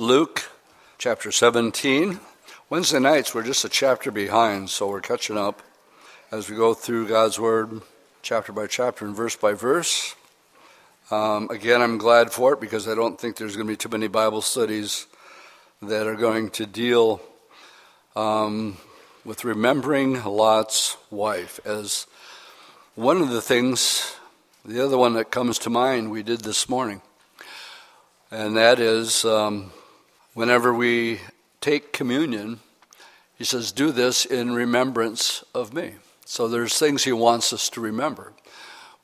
Luke chapter 17. Wednesday nights we're just a chapter behind, so we're catching up as we go through God's Word chapter by chapter and verse by verse. Again, I'm glad for it because I don't think there's going to be too many Bible studies that are going to deal with remembering Lot's wife as one of the things, the other one that comes to mind we did this morning, and that is whenever we take communion, he says, do this in remembrance of me. So there's things he wants us to remember.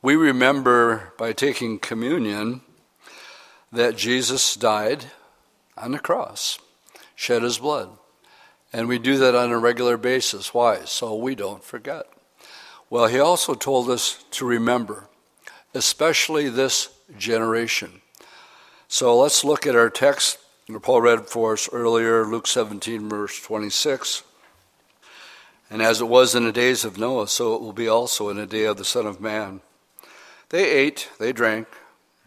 We remember by taking communion that Jesus died on the cross, shed his blood. And we do that on a regular basis. Why? So we don't forget. Well, he also told us to remember, especially this generation. So let's look at our text. Paul read for us earlier, Luke 17, verse 26. And as it was in the days of Noah, so it will be also in the day of the Son of Man. They ate, they drank,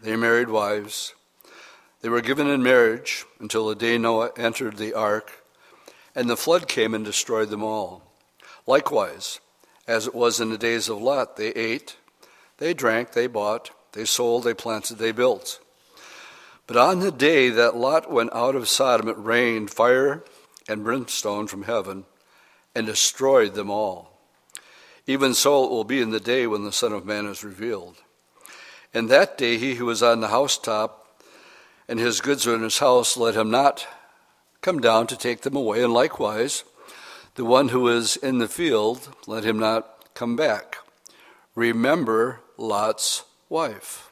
they married wives. They were given in marriage until the day Noah entered the ark, and the flood came and destroyed them all. Likewise, as it was in the days of Lot, they ate, they drank, they bought, they sold, they planted, they built. But on the day that Lot went out of Sodom, it rained fire and brimstone from heaven and destroyed them all. Even so it will be in the day when the Son of Man is revealed. And that day he who was on the housetop and his goods were in his house, let him not come down to take them away. And likewise, the one who is in the field, let him not come back. Remember Lot's wife.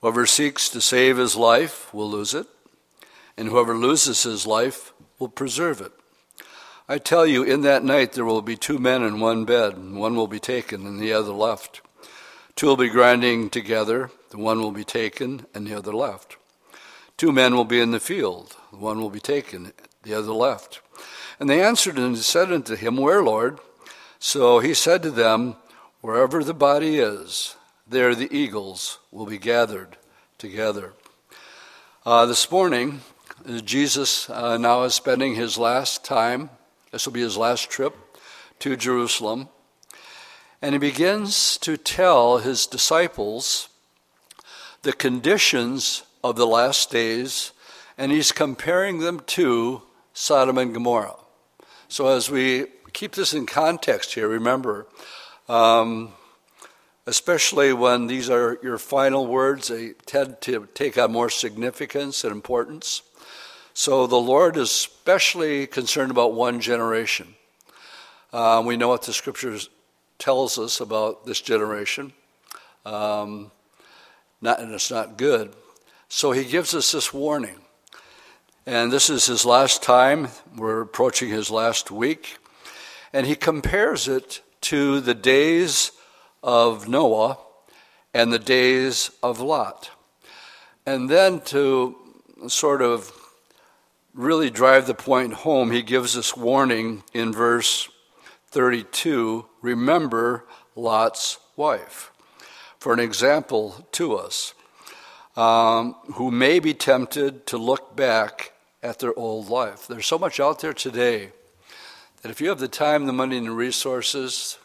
Whoever seeks to save his life will lose it, and whoever loses his life will preserve it. I tell you, in that night there will be two men in one bed, and one will be taken and the other left. Two will be grinding together, the one will be taken and the other left. Two men will be in the field, the one will be taken, the other left. And they answered and said unto him, Where, Lord? So he said to them, Wherever the body is, there the eagles will be gathered together. This morning, Jesus now is spending his last time, this will be his last trip, to Jerusalem. And he begins to tell his disciples the conditions of the last days, and he's comparing them to Sodom and Gomorrah. So as we keep this in context here, remember, especially when these are your final words, they tend to take on more significance and importance. So the Lord is especially concerned about one generation. We know what the scriptures tells us about this generation, and it's not good. So he gives us this warning. And this is his last time. We're approaching his last week. And he compares it to the days of Noah and the days of Lot. And then to sort of really drive the point home, he gives us warning in verse 32, remember Lot's wife, for an example to us, who may be tempted to look back at their old life. There's so much out there today that if you have the time, the money, and the resources,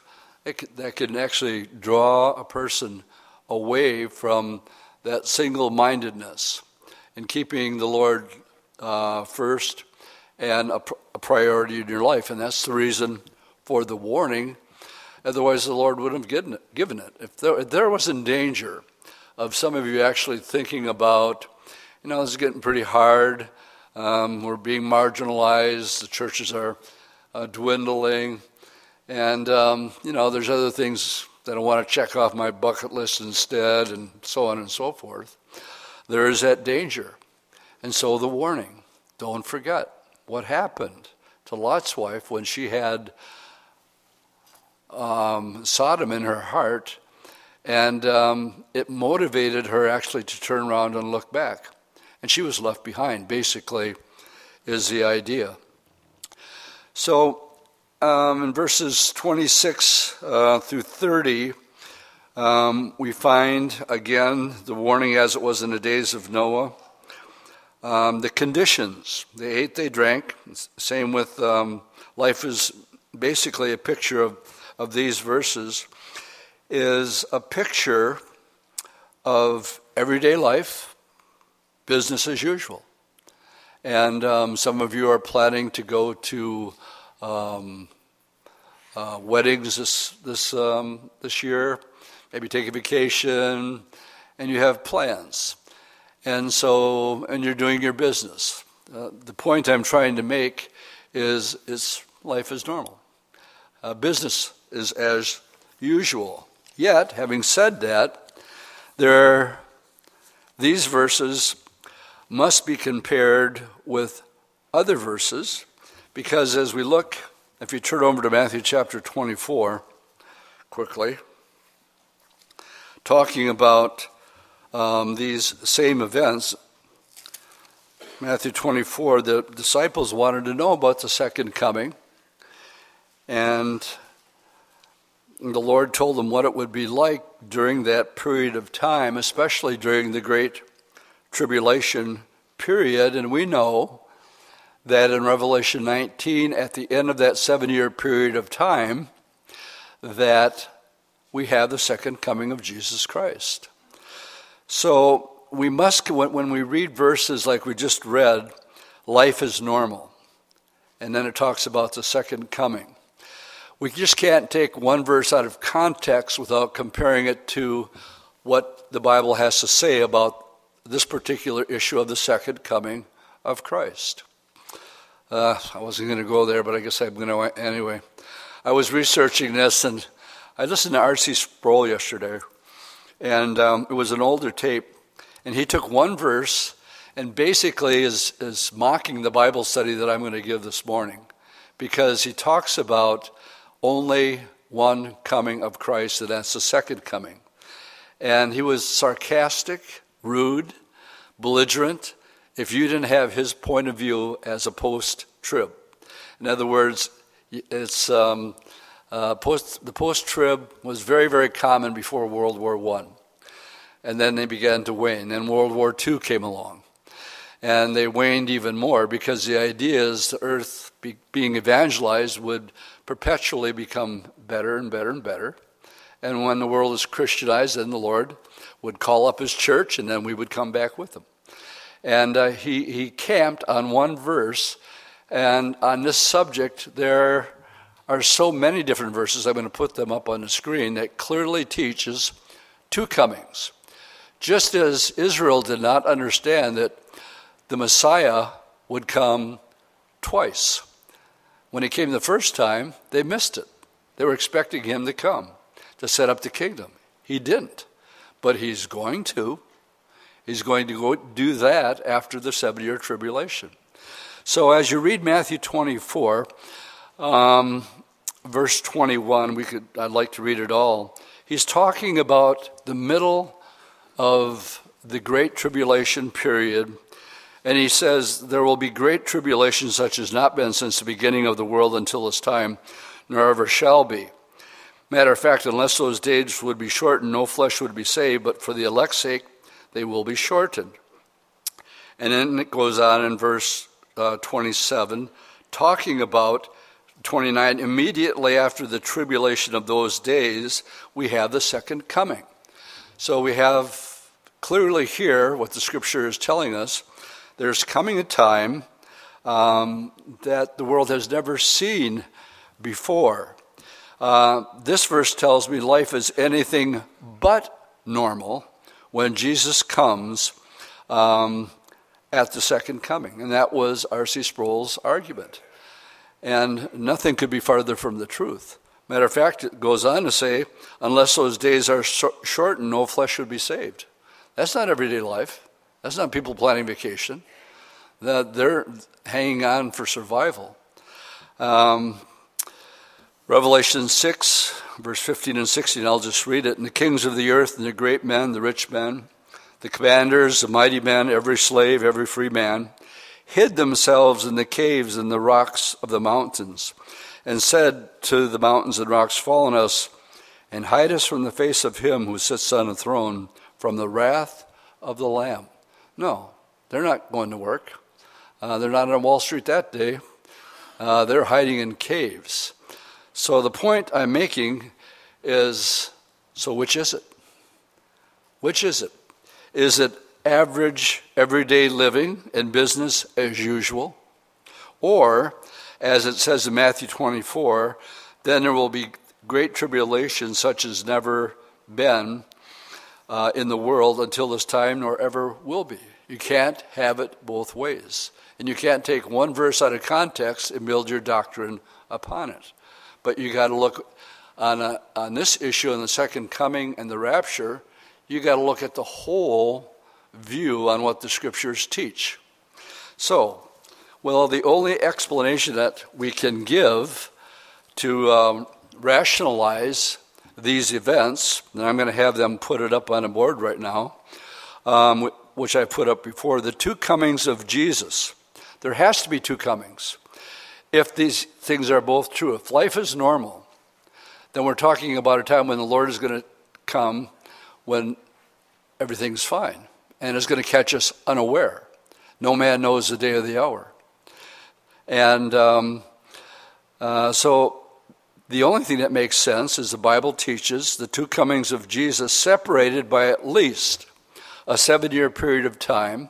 that can actually draw a person away from that single-mindedness and keeping the Lord first and a priority in your life. And that's the reason for the warning. Otherwise, the Lord wouldn't have given it. If there was in danger of some of you actually thinking about, you know, this is getting pretty hard. We're being marginalized. The churches are dwindling. And, you know, there's other things that I want to check off my bucket list instead, and so on and so forth. There is that danger. And so the warning, don't forget what happened to Lot's wife when she had Sodom in her heart, and it motivated her actually to turn around and look back. And she was left behind, basically, is the idea. So in verses 26 through 30, we find, again, the warning as it was in the days of Noah. The conditions, they ate, they drank. Same with life is basically a picture of these verses, is a picture of everyday life, business as usual. And some of you are planning to go to weddings this year, maybe take a vacation, and you have plans. And so, and you're doing your business. The point I'm trying to make is life is normal. Business is as usual. Yet, having said that, these verses must be compared with other verses, because as we look, if you turn over to Matthew chapter 24, quickly, talking about these same events, Matthew 24, the disciples wanted to know about the second coming, and the Lord told them what it would be like during that period of time, especially during the Great Tribulation period. And we know that in Revelation 19, at the end of that 7-year period of time, that we have the second coming of Jesus Christ. So we must, when we read verses like we just read, life is normal, and then it talks about the second coming. We just can't take one verse out of context without comparing it to what the Bible has to say about this particular issue of the second coming of Christ. I wasn't going to go there, but I guess I'm going to anyway. I was researching this, and I listened to R.C. Sproul yesterday. And it was an older tape, and he took one verse and basically is mocking the Bible study that I'm going to give this morning, because he talks about only one coming of Christ, and that's the second coming. And he was sarcastic, rude, belligerent, if you didn't have his point of view as a post-trib. In other words, it's... the post-trib was very, very common before World War I. And then they began to wane. Then World War II came along. And they waned even more, because the idea is the earth being evangelized would perpetually become better and better and better. And when the world is Christianized, then the Lord would call up his church, and then we would come back with him. And he camped on one verse. And on this subject, there are so many different verses, I'm going to put them up on the screen, that clearly teaches two comings. Just as Israel did not understand that the Messiah would come twice. When he came the first time, they missed it. They were expecting him to come to set up the kingdom. He didn't, but he's going to. He's going to go do that after the 7-year tribulation. So as you read Matthew 24, verse 21, I'd like to read it all. He's talking about the middle of the Great Tribulation period, and he says, there will be great tribulation such as not been since the beginning of the world until this time, nor ever shall be. Matter of fact, unless those days would be shortened, no flesh would be saved, but for the elect's sake, they will be shortened. And then it goes on in verse 27, talking about 29, immediately after the tribulation of those days, we have the second coming. So we have clearly here what the scripture is telling us. There's coming a time that the world has never seen before. This verse tells me life is anything but normal when Jesus comes at the second coming. And that was R.C. Sproul's argument. And nothing could be farther from the truth. Matter of fact, it goes on to say, unless those days are shortened, no flesh would be saved. That's not everyday life. That's not people planning vacation. They're hanging on for survival. Revelation 6, verse 15 and 16, I'll just read it. And the kings of the earth, and the great men, the rich men, the commanders, the mighty men, every slave, every free man, hid themselves in the caves and the rocks of the mountains, and said to the mountains and rocks, fall on us, and hide us from the face of him who sits on the throne, from the wrath of the Lamb. No, They're not going to work. They're not on Wall Street that day. They're hiding in caves. So the point I'm making is, so which is it? Which is it? Is it average, everyday living and business as usual? Or, as it says in Matthew 24, then there will be great tribulation such as never been in the world until this time nor ever will be. You can't have it both ways. And you can't take one verse out of context and build your doctrine upon it. But you got to look on this issue in the second coming and the rapture, you got to look at the whole view on what the scriptures teach. So, well, the only explanation that we can give to rationalize these events, and I'm going to have them put it up on a board right now, which I put up before, the two comings of Jesus. There has to be two comings. If these things are both true, if life is normal, then we're talking about a time when the Lord is going to come when everything's fine and is going to catch us unaware. No man knows the day or the hour. And so the only thing that makes sense is the Bible teaches the two comings of Jesus separated by at least a 7-year period of time,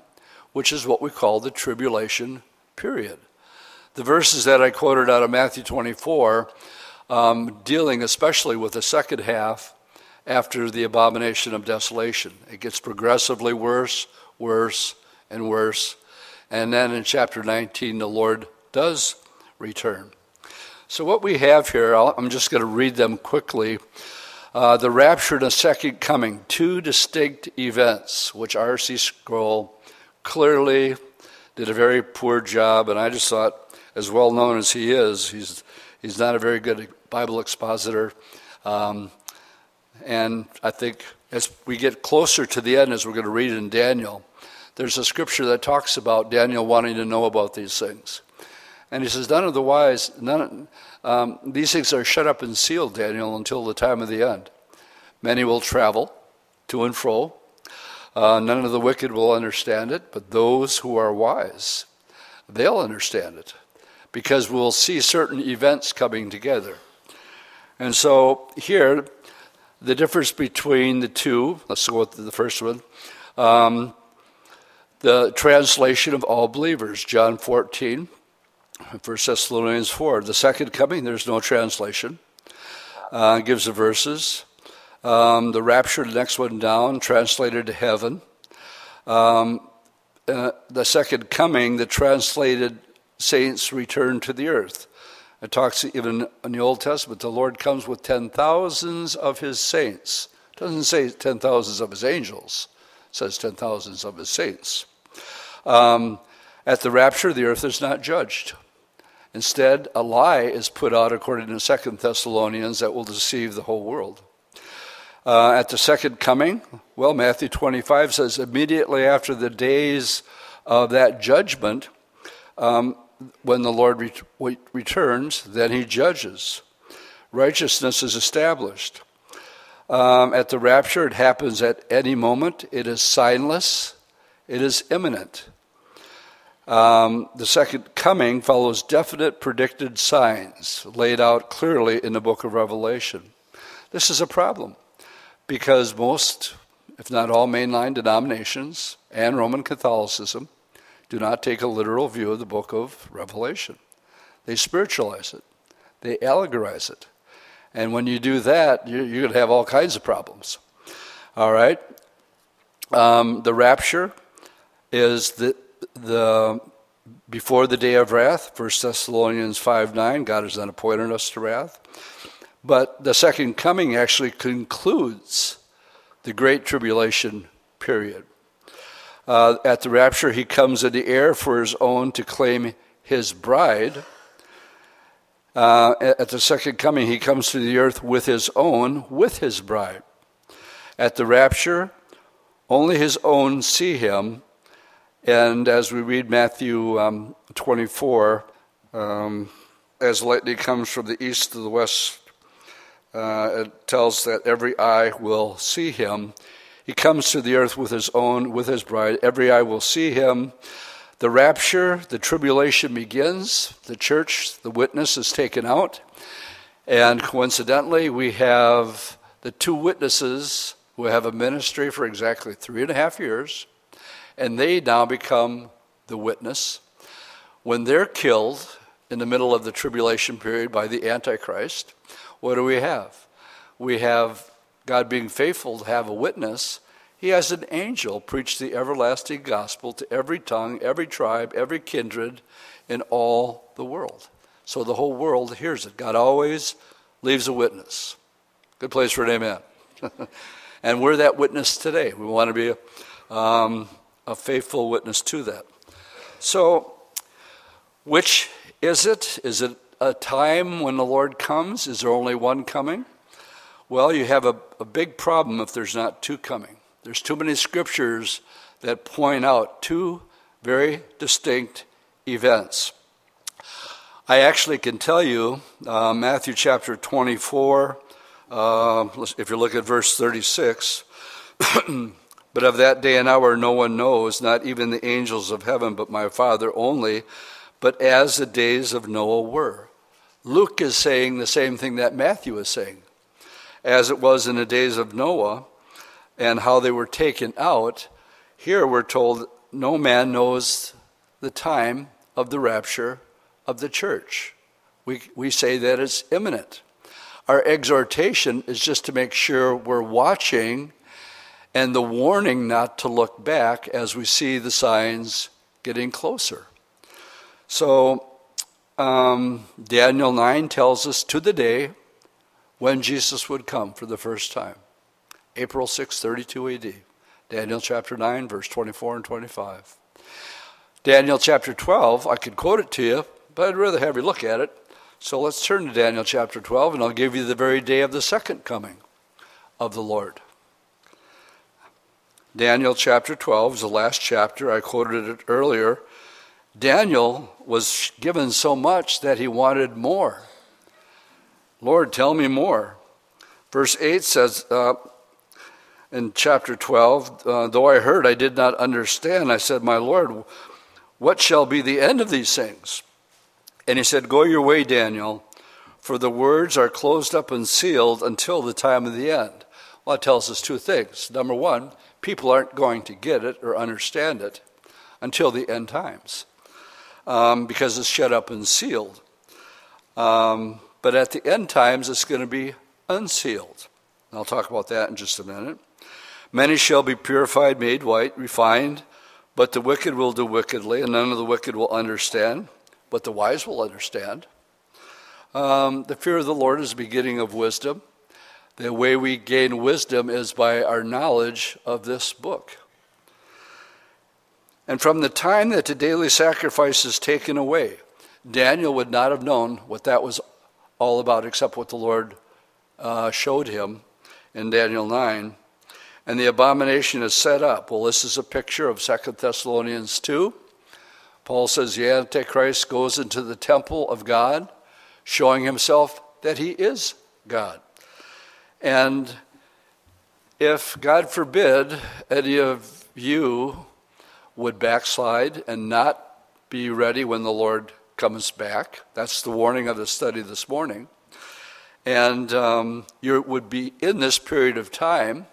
which is what we call the tribulation period. The verses that I quoted out of Matthew 24, dealing especially with the second half after the abomination of desolation. It gets progressively worse, worse, and worse. And then in chapter 19, the Lord does return. So what we have here, I'm just going to read them quickly. The rapture and the second coming, two distinct events, which R.C. Sproul clearly did a very poor job, and I just thought, as well known as he is, he's not a very good Bible expositor, and I think as we get closer to the end, as we're going to read in Daniel, there's a scripture that talks about Daniel wanting to know about these things. And he says, none of the wise, these things are shut up and sealed, Daniel, until the time of the end. Many will travel to and fro. None of the wicked will understand it, but those who are wise, they'll understand it, because we'll see certain events coming together. And so here, the difference between the two, let's go with the first one, the translation of all believers, John 14, 1 Thessalonians 4, the second coming, there's no translation. Gives the verses. The rapture, the next one down, translated to heaven. The second coming, the translated saints return to the earth. It talks even in the Old Testament, the Lord comes with 10,000s of his saints. It doesn't say 10,000s of his angels. It says 10,000s of his saints. At the rapture, the earth is not judged. Instead, a lie is put out, according to 2 Thessalonians, that will deceive the whole world. At the second coming, well, Matthew 25 says, immediately after the days of that judgment, when the Lord returns, then he judges. Righteousness is established. At the rapture, it happens at any moment. It is signless. It is imminent. The second coming follows definite predicted signs laid out clearly in the book of Revelation. This is a problem because most, if not all, mainline denominations and Roman Catholicism do not take a literal view of the book of Revelation. They spiritualize it. They allegorize it. And when you do that, you're going to have all kinds of problems. All right? The rapture is the before the day of wrath, 1 Thessalonians 5:9, God has not appointed us to wrath. But the second coming actually concludes the great tribulation period. At the rapture, he comes in the air for his own to claim his bride. At the second coming, he comes to the earth with his own, with his bride. At the rapture, only his own see him. And as we read Matthew 24, as lightning comes from the east to the west, it tells that every eye will see him. He comes to the earth with his own, with his bride. Every eye will see him. The rapture, the tribulation begins. The church, the witness, is taken out. And coincidentally, we have the two witnesses who have a ministry for exactly 3.5 years, and they now become the witness. When they're killed in the middle of the tribulation period by the Antichrist, what do we have? We have God being faithful to have a witness. He has an angel preach the everlasting gospel to every tongue, every tribe, every kindred in all the world. So the whole world hears it. God always leaves a witness. Good place for an amen. And we're that witness today. We want to be a faithful witness to that. So, which is it? Is it a time when the Lord comes? Is there only one coming? Well, you have a big problem if there's not two coming. There's too many scriptures that point out two very distinct events. I actually can tell you, Matthew chapter 24, if you look at verse 36, but of that day and hour no one knows, not even the angels of heaven, but my Father only, but as the days of Noah were. Luke is saying the same thing that Matthew is saying. As it was in the days of Noah and how they were taken out, here we're told no man knows the time of the rapture of the church. We say that it's imminent. Our exhortation is just to make sure we're watching, and the warning not to look back as we see the signs getting closer. So Daniel 9 tells us to the day when Jesus would come for the first time, April 6, 32 AD. Daniel chapter 9, verse 24 and 25. Daniel chapter 12, I could quote it to you, but I'd rather have you look at it. So let's turn to Daniel chapter 12, and I'll give you the very day of the second coming of the Lord. Daniel chapter 12 is the last chapter. I quoted it earlier. Daniel was given so much that he wanted more. Lord, tell me more. Verse 8 says, in chapter 12, though I heard, I did not understand. I said, my Lord, what shall be the end of these things? And he said, go your way, Daniel, for the words are closed up and sealed until the time of the end. Well, it tells us two things. Number one, people aren't going to get it or understand it until the end times, because it's shut up and sealed. But at the end times, it's going to be unsealed. And I'll talk about that in just a minute. Many shall be purified, made white, refined, but the wicked will do wickedly, and none of the wicked will understand, but the wise will understand. The fear of the Lord is the beginning of wisdom. The way we gain wisdom is by our knowledge of this book. And from the time that the daily sacrifice is taken away, Daniel would not have known what that was all about except what the Lord showed him in Daniel 9. And the abomination is set up. Well, this is a picture of 2 Thessalonians 2. Paul says the Antichrist goes into the temple of God, showing himself that he is God. And if, God forbid, any of you would backslide and not be ready when the Lord comes back, that's the warning of the study this morning, and you would be in this period of time,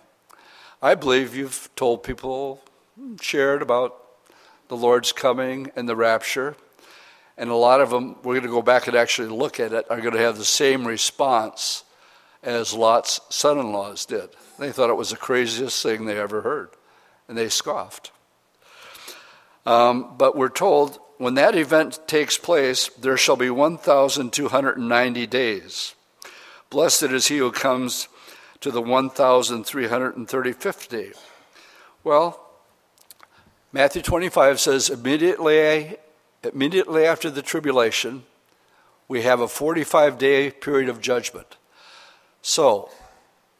I believe you've told people, shared about the Lord's coming and the rapture, and a lot of them, we're going to go back and actually look at it, are going to have the same response as Lot's son-in-laws did. They thought it was the craziest thing they ever heard, and they scoffed. But we're told when that event takes place, there shall be 1,290 days. Blessed is he who comes to the 1,335th day. Well, Matthew 25 says immediately after the tribulation, we have a 45-day period of judgment. So,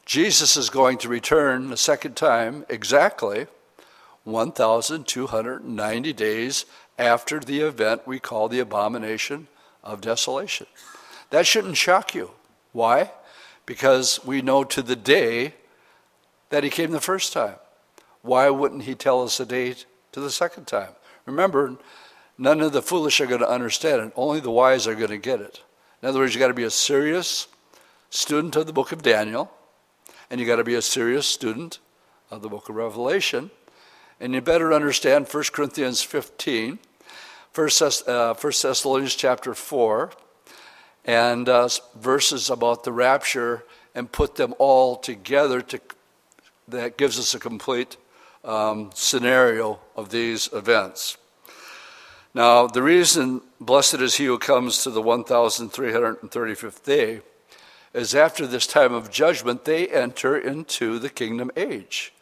Jesus is going to return the second time exactly 1,290 days after the event we call the abomination of desolation. That shouldn't shock you. Why? Because we know to the day that he came the first time. Why wouldn't he tell us a date to the second time? Remember, none of the foolish are going to understand it. Only the wise are going to get it. In other words, you got to be a serious student of the book of Daniel, and you got to be a serious student of the book of Revelation, and you better understand 1 Corinthians 15, 1 Thessalonians chapter 4, and verses about the rapture, and put them all together. That gives us a complete scenario of these events. Now, the reason blessed is he who comes to the 1,335th day is after this time of judgment, they enter into the kingdom age.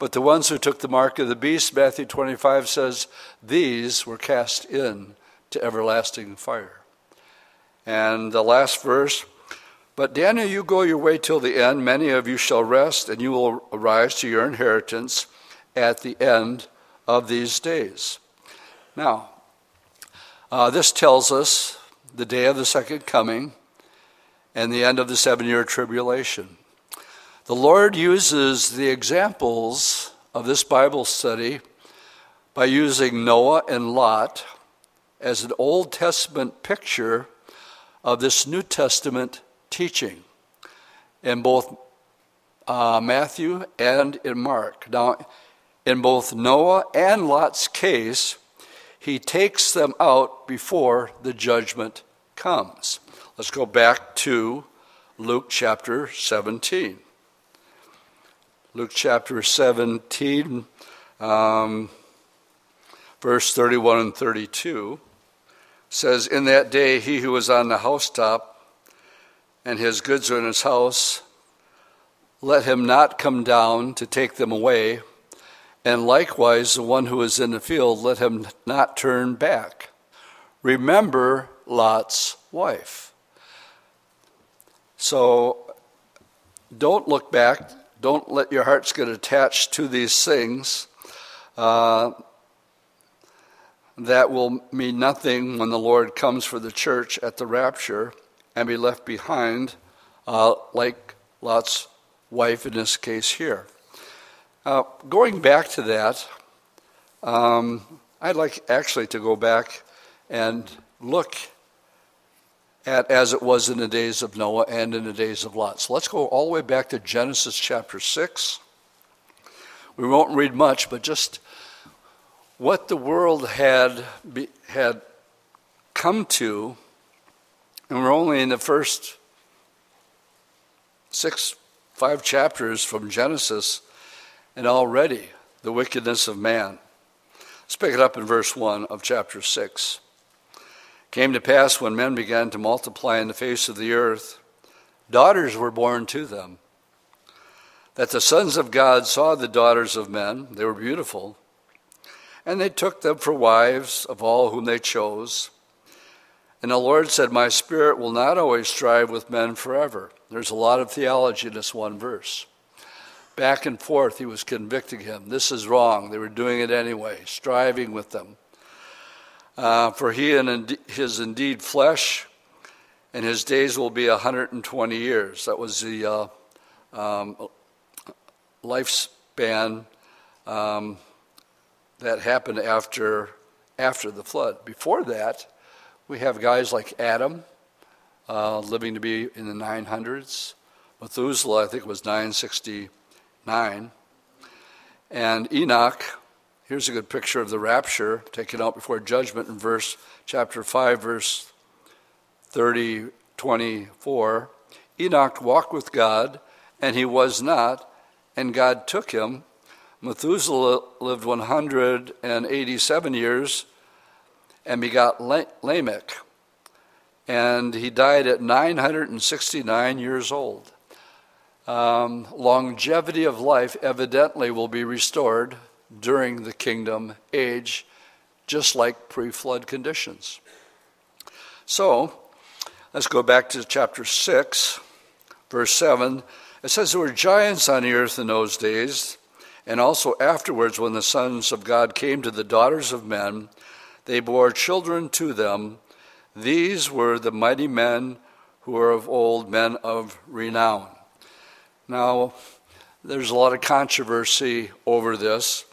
But the ones who took the mark of the beast, Matthew 25 says, these were cast in to everlasting fire. And the last verse, but Daniel, you go your way till the end. Many of you shall rest, and you will arise to your inheritance at the end of these days. Now, this tells us the day of the second coming and the end of the 7-year tribulation. The Lord uses the examples of this Bible study by using Noah and Lot as an Old Testament picture of this New Testament teaching in both Matthew and in Mark. Now, in both Noah and Lot's case, he takes them out before the judgment comes. Let's go back to Luke chapter 17. Luke chapter 17, verse 31 and 32 says, in that day he who was on the housetop and his goods are in his house, let him not come down to take them away. And likewise, the one who is in the field, let him not turn back. Remember Lot's wife. So don't look back. Don't let your hearts get attached to these things. That will mean nothing when the Lord comes for the church at the rapture, and be left behind like Lot's wife in this case here. Going back to that, I'd like actually to go back and look at as it was in the days of Noah and in the days of Lot. So let's go all the way back to Genesis chapter 6. We won't read much, but just what the world had come to. And we're only in the first 5 chapters from Genesis, and already the wickedness of man. Let's pick it up in verse 1 of chapter 6. Came to pass when men began to multiply in the face of the earth, daughters were born to them, that the sons of God saw the daughters of men, they were beautiful, and they took them for wives of all whom they chose. And the Lord said, my spirit will not always strive with men forever. There's a lot of theology in this one verse. Back and forth, he was convicting him. This is wrong. They were doing it anyway, striving with them. For he and his indeed flesh, and his days will be 120 years. That was the lifespan that happened after the flood. Before that, we have guys like Adam living to be in the 900s. Methuselah, I think, was 969. And Enoch, here's a good picture of the rapture taken out before judgment in chapter 5, verse 30, 24. Enoch walked with God, and he was not, and God took him. Methuselah lived 187 years, and begot Lamech, and he died at 969 years old. Longevity of life evidently will be restored during the kingdom age, just like pre-flood conditions. So, let's go back to chapter 6, verse 7. It says there were giants on the earth in those days, and also afterwards when the sons of God came to the daughters of men, they bore children to them. These were the mighty men who were of old, men of renown. Now, There's a lot of controversy over this,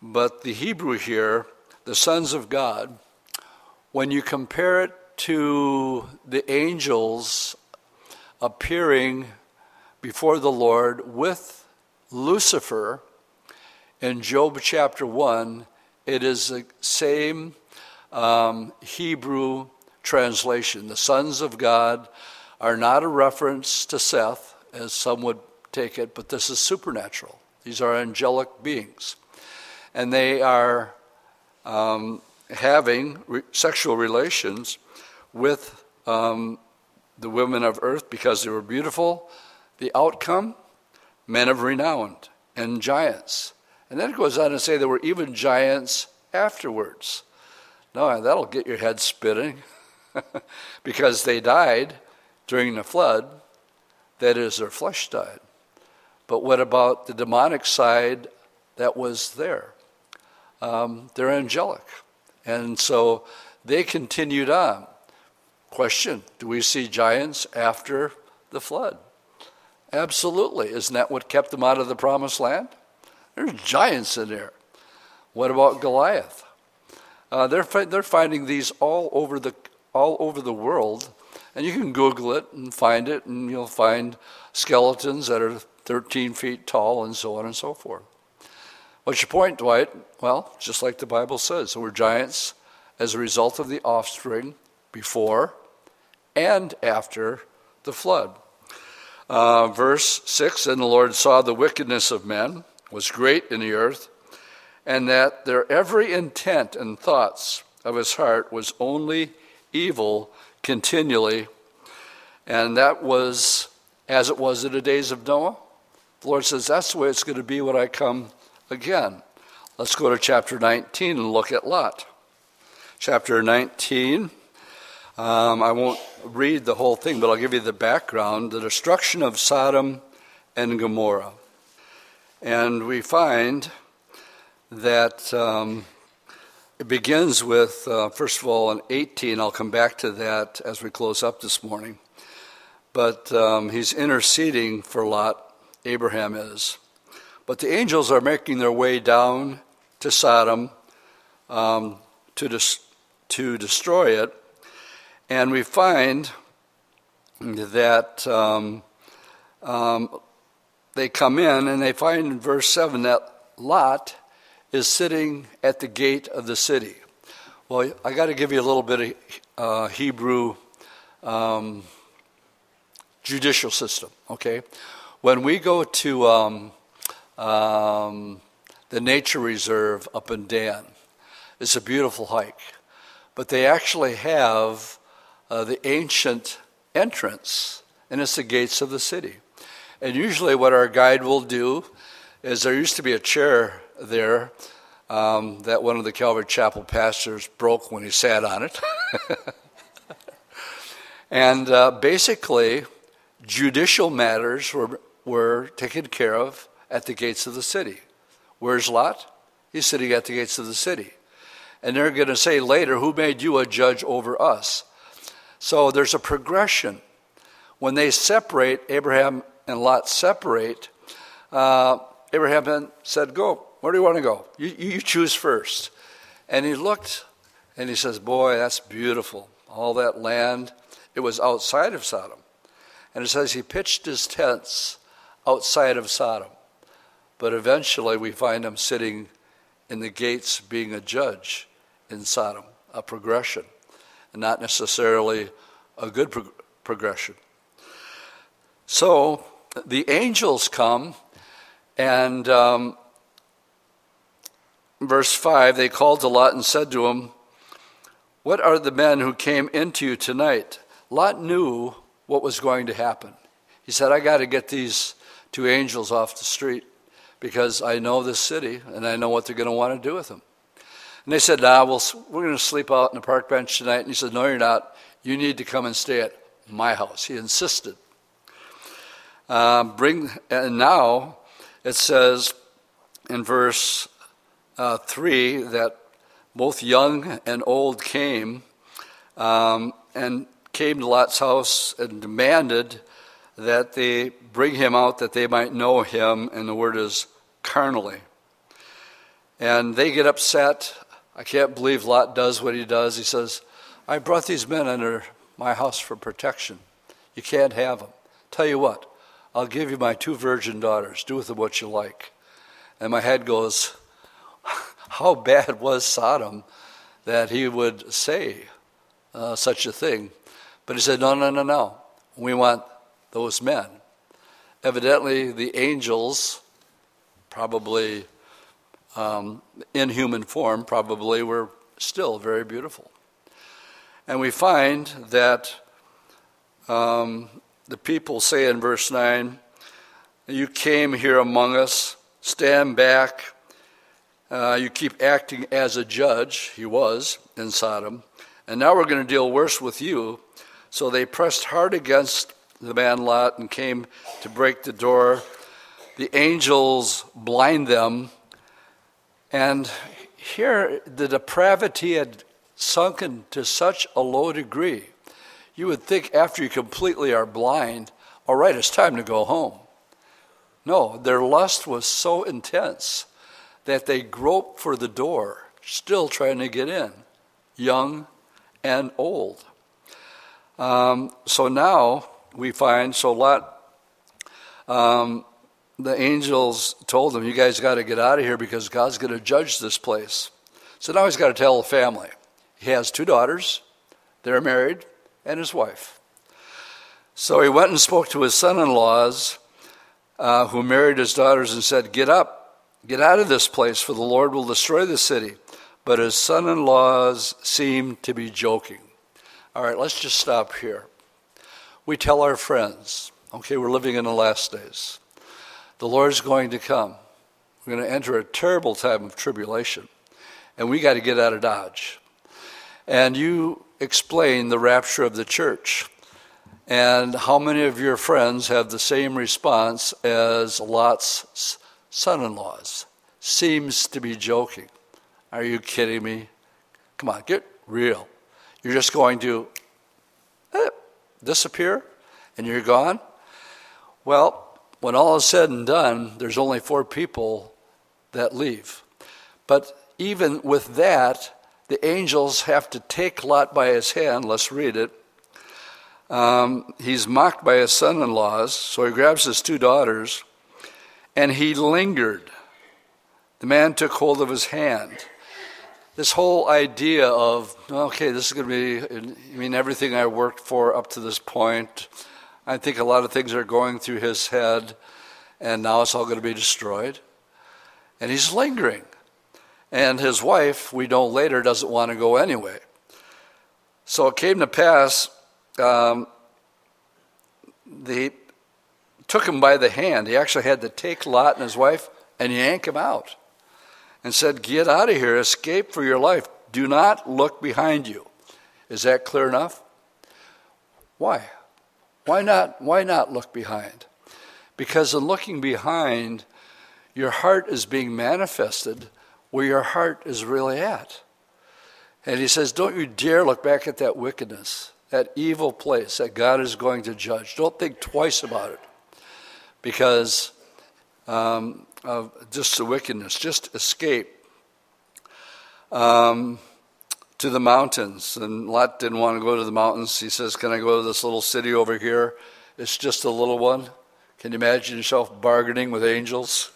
but the Hebrew here, the sons of God, when you compare it to the angels appearing before the Lord with Lucifer in Job chapter 1, it is the same Hebrew translation. The sons of God are not a reference to Seth, as some would take it, but this is supernatural. These are angelic beings. And they are having sexual relations with the women of earth because they were beautiful. The outcome, men of renown and giants. And then it goes on to say there were even giants afterwards. Now, that'll get your head spinning because they died during the flood. That is, their flesh died. But what about the demonic side that was there? They're angelic. And so they continued on. Question, do we see giants after the flood? Absolutely. Isn't that what kept them out of the promised land? There's giants in there. What about Goliath? They're finding these all over the world, and you can Google it and find it, and you'll find skeletons that are 13 feet tall, and so on and so forth. What's your point, Dwight? Well, just like the Bible says, there were giants as a result of the offspring before and after the flood. Verse 6, and the Lord saw the wickedness of men was great in the earth, and that their every intent and thoughts of his heart was only evil continually. And that was as it was in the days of Noah. The Lord says, that's the way it's going to be when I come again. Let's go to chapter 19 and look at Lot. Chapter 19, I won't read the whole thing, but I'll give you the background, the destruction of Sodom and Gomorrah. And we find that it begins with, first of all, in 18. I'll come back to that as we close up this morning. But he's interceding for Lot, Abraham is. But the angels are making their way down to Sodom to destroy it. And we find that they come in, and they find in verse 7 that Lot is sitting at the gate of the city. Well, I got to give you a little bit of Hebrew judicial system, okay? When we go to the nature reserve up in Dan, it's a beautiful hike, but they actually have the ancient entrance, and it's the gates of the city. And usually what our guide will do is there used to be a chair there that one of the Calvary Chapel pastors broke when he sat on it. And basically, judicial matters were taken care of at the gates of the city. Where's Lot? He's sitting at the gates of the city. And they're going to say later, who made you a judge over us? So there's a progression. When they separate, Abraham and Lot separate, Abraham then said, go, where do you want to go? You choose first. And he looked, and he says, boy, that's beautiful. All that land, it was outside of Sodom. And it says he pitched his tents outside of Sodom. But eventually we find him sitting in the gates being a judge in Sodom, a progression, and not necessarily a good progression. So the angels come, and verse 5, they called to Lot and said to him, what are the men who came into you tonight? Lot knew what was going to happen. He said, I got to get these two angels off the street because I know this city and I know what they're going to want to do with them. And they said, nah, we're going to sleep out in the park bench tonight. And he said, no, you're not. You need to come and stay at my house. He insisted. And now it says in verse 3 that both young and old came and came to Lot's house and demanded that they bring him out that they might know him, and the word is carnally. And they get upset. I can't believe Lot does what he does. He says, I brought these men under my house for protection. You can't have them. Tell you what, I'll give you my 2 virgin daughters. Do with them what you like. And my head goes, how bad was Sodom that he would say such a thing? But he said, no. We want those men. Evidently, the angels, probably in human form, probably were still very beautiful. And we find that the people say in verse 9, you came here among us, stand back. You keep acting as a judge, he was, in Sodom. And now we're going to deal worse with you. So they pressed hard against the man Lot and came to break the door. The angels blind them. And here the depravity had sunk into such a low degree. You would think after you completely are blind, all right, it's time to go home. No, their lust was so intense that they groped for the door, still trying to get in, young and old. So now we find, so Lot, the angels told them, you guys got to get out of here because God's going to judge this place. So now he's got to tell the family. He has 2 daughters, they're married, and his wife. So he went and spoke to his son-in-laws, who married his daughters, and said, get up. Get out of this place, for the Lord will destroy the city. But his son-in-laws seemed to be joking. All right, let's just stop here. We tell our friends, okay, we're living in the last days. The Lord's going to come. We're going to enter a terrible time of tribulation, and we got to get out of Dodge. And you explain the rapture of the church. And how many of your friends have the same response as Lot's son-in-laws? Seems to be joking. Are you kidding me? Come on, get real. You're just going to disappear and you're gone? Well, when all is said and done, there's only 4 people that leave. But even with that, the angels have to take Lot by his hand. Let's read it. He's mocked by his son-in-laws, so he grabs his 2 daughters, and he lingered. The man took hold of his hand. This whole idea of, okay, this is going to be, I mean, everything I worked for up to this point. I think a lot of things are going through his head, and now it's all going to be destroyed. And he's lingering. And his wife, we know later, doesn't want to go anyway. So it came to pass, the took him by the hand. He actually had to take Lot and his wife and yank him out and said, get out of here, escape for your life. Do not look behind you. Is that clear enough? Why? Why not look behind? Because in looking behind, your heart is being manifested where your heart is really at. And he says, don't you dare look back at that wickedness, that evil place that God is going to judge. Don't think twice about it. Because of just the wickedness, just escape to the mountains. And Lot didn't want to go to the mountains. He says, can I go to this little city over here? It's just a little one. Can you imagine yourself bargaining with angels?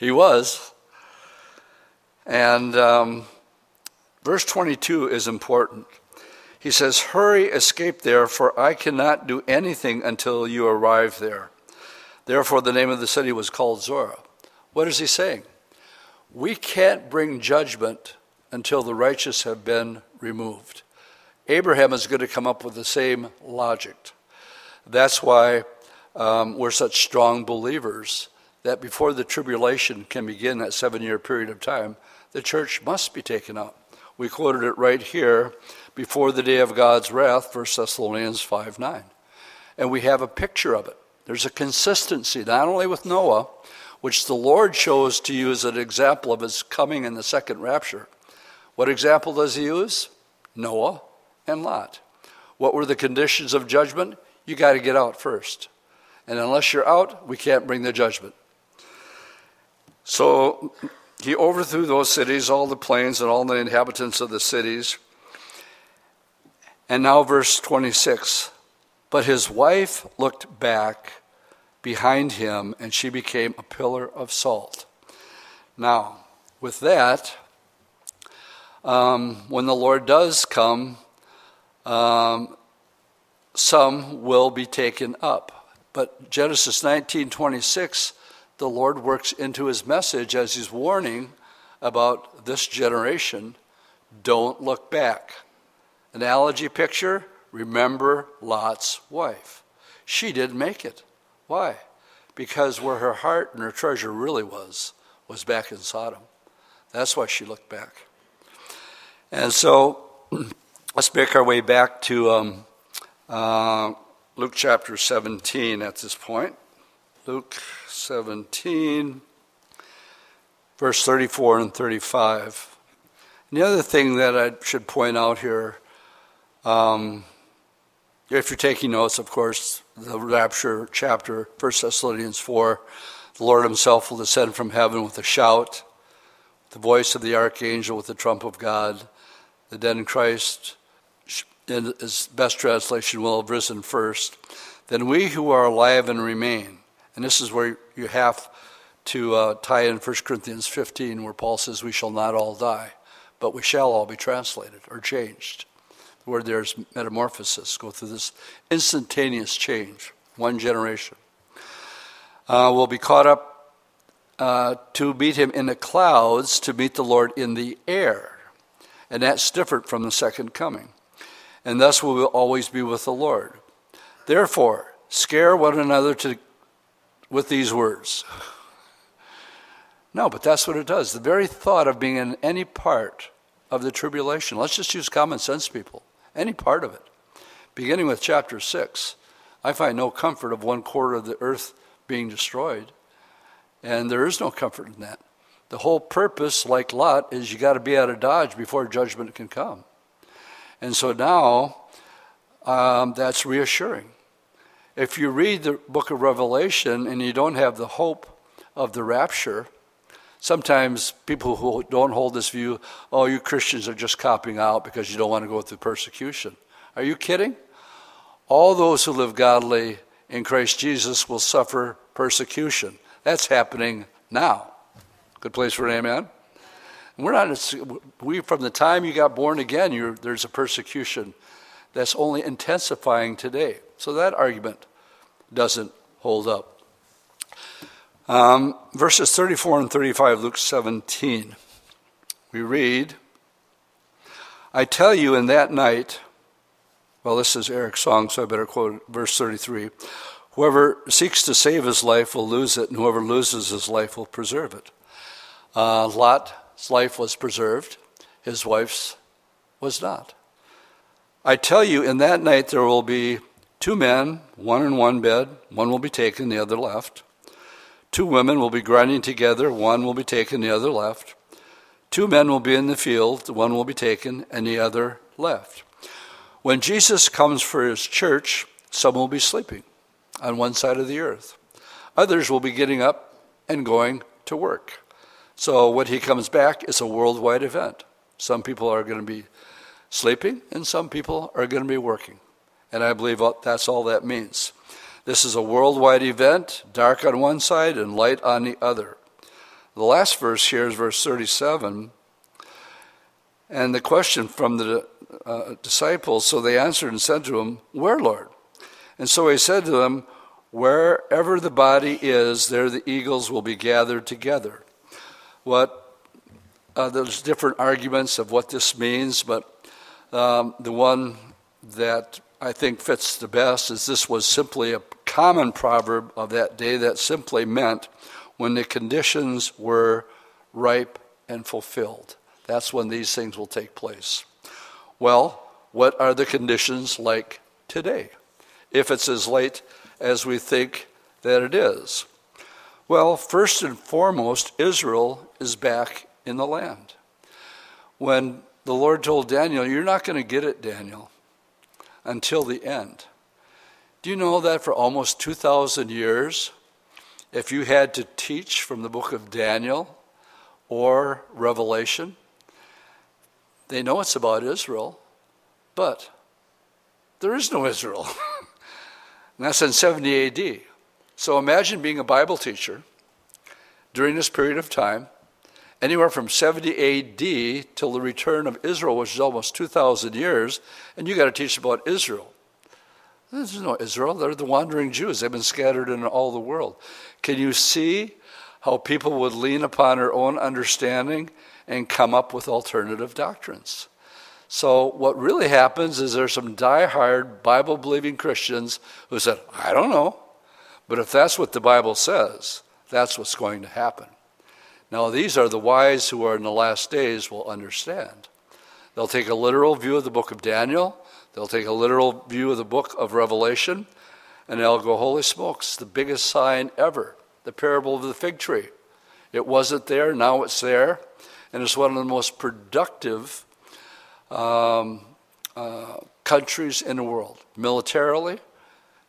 He was. And verse 22 is important. He says, hurry, escape there, for I cannot do anything until you arrive there. Therefore, the name of the city was called Zorah. What is he saying? We can't bring judgment until the righteous have been removed. Abraham is going to come up with the same logic. That's why we're such strong believers that before the tribulation can begin, that 7-year period of time, the church must be taken out. We quoted it right here, before the day of God's wrath, 1 Thessalonians 5:9. And we have a picture of it. There's a consistency, not only with Noah, which the Lord chose to use an example of his coming in the second rapture. What example does he use? Noah and Lot. What were the conditions of judgment? you got to get out first. And unless you're out, we can't bring the judgment. So he overthrew those cities, all the plains, and all the inhabitants of the cities. And now verse 26. But his wife looked back behind him, and she became a pillar of salt. Now, with that, when the Lord does come, some will be taken up. But Genesis 19:26, the Lord works into his message as he's warning about this generation, don't look back. Analogy picture, remember Lot's wife. She didn't make it. Why? Because where her heart and her treasure really was back in Sodom. That's why she looked back. And so let's make our way back to Luke chapter 17 at this point. Luke 17, verse 34 and 35. And the other thing that I should point out here, if you're taking notes, of course, the rapture chapter, 1 Thessalonians 4, the Lord himself will descend from heaven with a shout, the voice of the archangel, with the trump of God. The dead in Christ, in his best translation, will have risen first. Then we who are alive and remain. And this is where you have to tie in 1 Corinthians 15, where Paul says, we shall not all die, but we shall all be translated or changed. The word there is metamorphosis, go through this instantaneous change, one generation. We'll be caught up to meet him in the clouds, to meet the Lord in the air. And that's different from the second coming. And thus we will always be with the Lord. Therefore, scare one another with these words. No, but that's what it does. The very thought of being in any part of the tribulation, let's just use common sense, people, any part of it. Beginning with chapter 6, I find no comfort of 1/4 of the earth being destroyed. And there is no comfort in that. The whole purpose, like Lot, is you got to be out of Dodge before judgment can come. And so now, that's reassuring. If you read the book of Revelation and you don't have the hope of the rapture, sometimes people who don't hold this view, oh, you Christians are just copping out because you don't want to go through persecution. Are you kidding? All those who live godly in Christ Jesus will suffer persecution. That's happening now. Good place for an amen. From the time you got born again, there's a persecution that's only intensifying today. So that argument doesn't hold up. Verses 34 and 35, Luke 17. We read, I tell you in that night, well, this is Eric's song, so I better quote verse 33. Whoever seeks to save his life will lose it, and whoever loses his life will preserve it. Lot's life was preserved. His wife's was not. I tell you, in that night there will be two men, one in one bed. One will be taken, the other left. Two women will be grinding together. One will be taken, the other left. Two men will be in the field. One will be taken, and the other left. When Jesus comes for his church, some will be sleeping on one side of the earth. Others will be getting up and going to work. So when he comes back, it's a worldwide event. Some people are going to be sleeping, and some people are going to be working. And I believe that's all that means. This is a worldwide event, dark on one side and light on the other. The last verse here is verse 37. And the question from the disciples, so they answered and said to him, where, Lord? And so he said to them, wherever the body is, there the eagles will be gathered together. There's different arguments of what this means, but the one that I think fits the best is this was simply a common proverb of that day that simply meant when the conditions were ripe and fulfilled. That's when these things will take place. Well, what are the conditions like today, if it's as late as we think that it is? Well, first and foremost, Israel is back in the land. When the Lord told Daniel, you're not going to get it, Daniel, until the end. Do you know that for almost 2,000 years, if you had to teach from the book of Daniel or Revelation, they know it's about Israel, but there is no Israel. And that's in 70 AD. So imagine being a Bible teacher during this period of time, anywhere from 70 AD till the return of Israel, which is almost 2,000 years, and you got to teach about Israel. There's no Israel. They're the wandering Jews. They've been scattered in all the world. Can you see how people would lean upon their own understanding and come up with alternative doctrines? So what really happens is there's some diehard Bible-believing Christians who said, I don't know, but if that's what the Bible says, that's what's going to happen. Now, these are the wise who are in the last days will understand. They'll take a literal view of the book of Daniel. They'll take a literal view of the book of Revelation. And they'll go, holy smokes, the biggest sign ever, the parable of the fig tree. It wasn't there, now it's there. And it's one of the most productive countries in the world, militarily,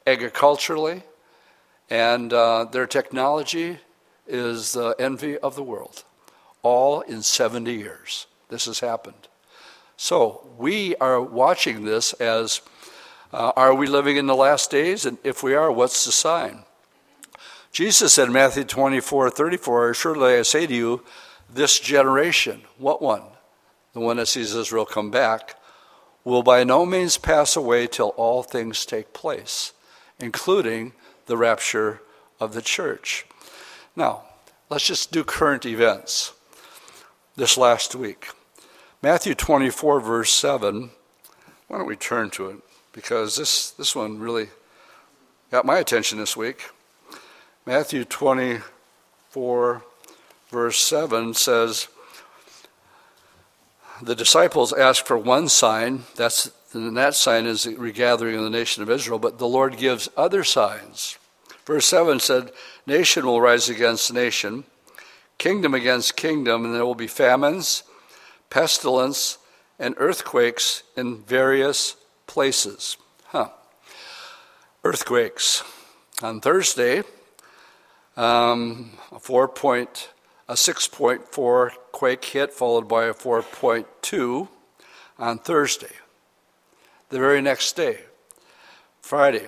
agriculturally, and their technology is the envy of the world, all in 70 years. This has happened. So we are watching this as, are we living in the last days? And if we are, what's the sign? Jesus said in Matthew 24:34, surely I say to you, this generation, what one? The one that sees Israel come back, will by no means pass away till all things take place, including the rapture of the church. Now, let's just do current events this last week. Matthew 24, verse 7. Why don't we turn to it? Because this one really got my attention this week. Matthew 24, verse 7 says, the disciples asked for one sign. And that sign is the regathering of the nation of Israel. But the Lord gives other signs. Verse 7 said, nation will rise against nation, kingdom against kingdom, and there will be famines, pestilence, and earthquakes in various places. Earthquakes. On Thursday, a 6.4 quake hit, followed by a 4.2 on Thursday. The very next day, Friday,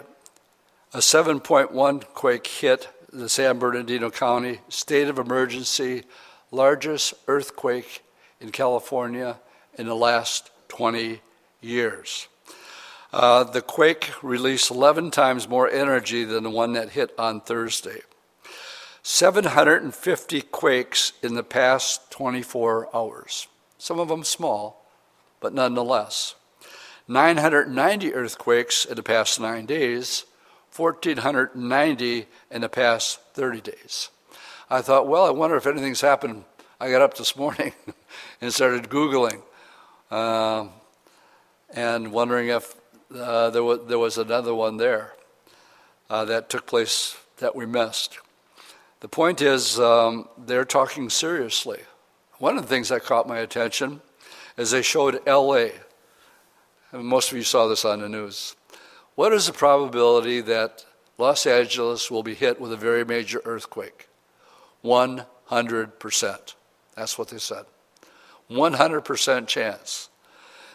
a 7.1 quake hit the San Bernardino County, state of emergency, largest earthquake in California in the last 20 years. The quake released 11 times more energy than the one that hit on Thursday. 750 quakes in the past 24 hours. Some of them small, but nonetheless. 990 earthquakes in the past 9 days, 1,490 in the past 30 days. I thought, well, I wonder if anything's happened. I got up this morning and started Googling and wondering if there was another one there that took place that we missed. The point is, they're talking seriously. One of the things that caught my attention is they showed L.A. And most of you saw this on the news. What is the probability that Los Angeles will be hit with a very major earthquake? 100%. That's what they said. 100% chance.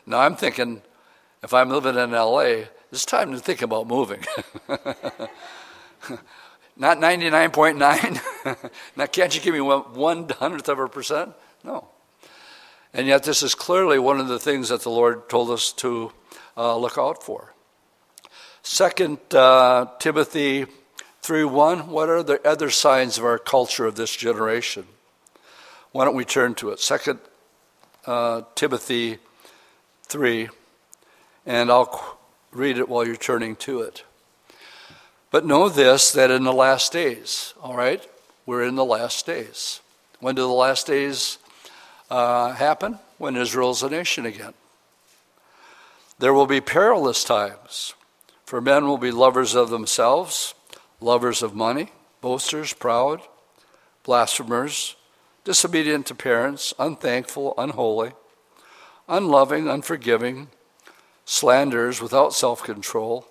Now I'm thinking, if I'm living in L.A., it's time to think about moving. Not 99.9. Now, can't you give me 1/100th of a percent? No. And yet this is clearly one of the things that the Lord told us to look out for. 2 Timothy 3:1, what are the other signs of our culture of this generation? Why don't we turn to it? 2 Timothy 3, and I'll read it while you're turning to it. But know this, that in the last days, all right? We're in the last days. When do the last days happen? When Israel's a nation again. There will be perilous times, for men will be lovers of themselves, lovers of money, boasters, proud, blasphemers, disobedient to parents, unthankful, unholy, unloving, unforgiving, slanderers, without self-control,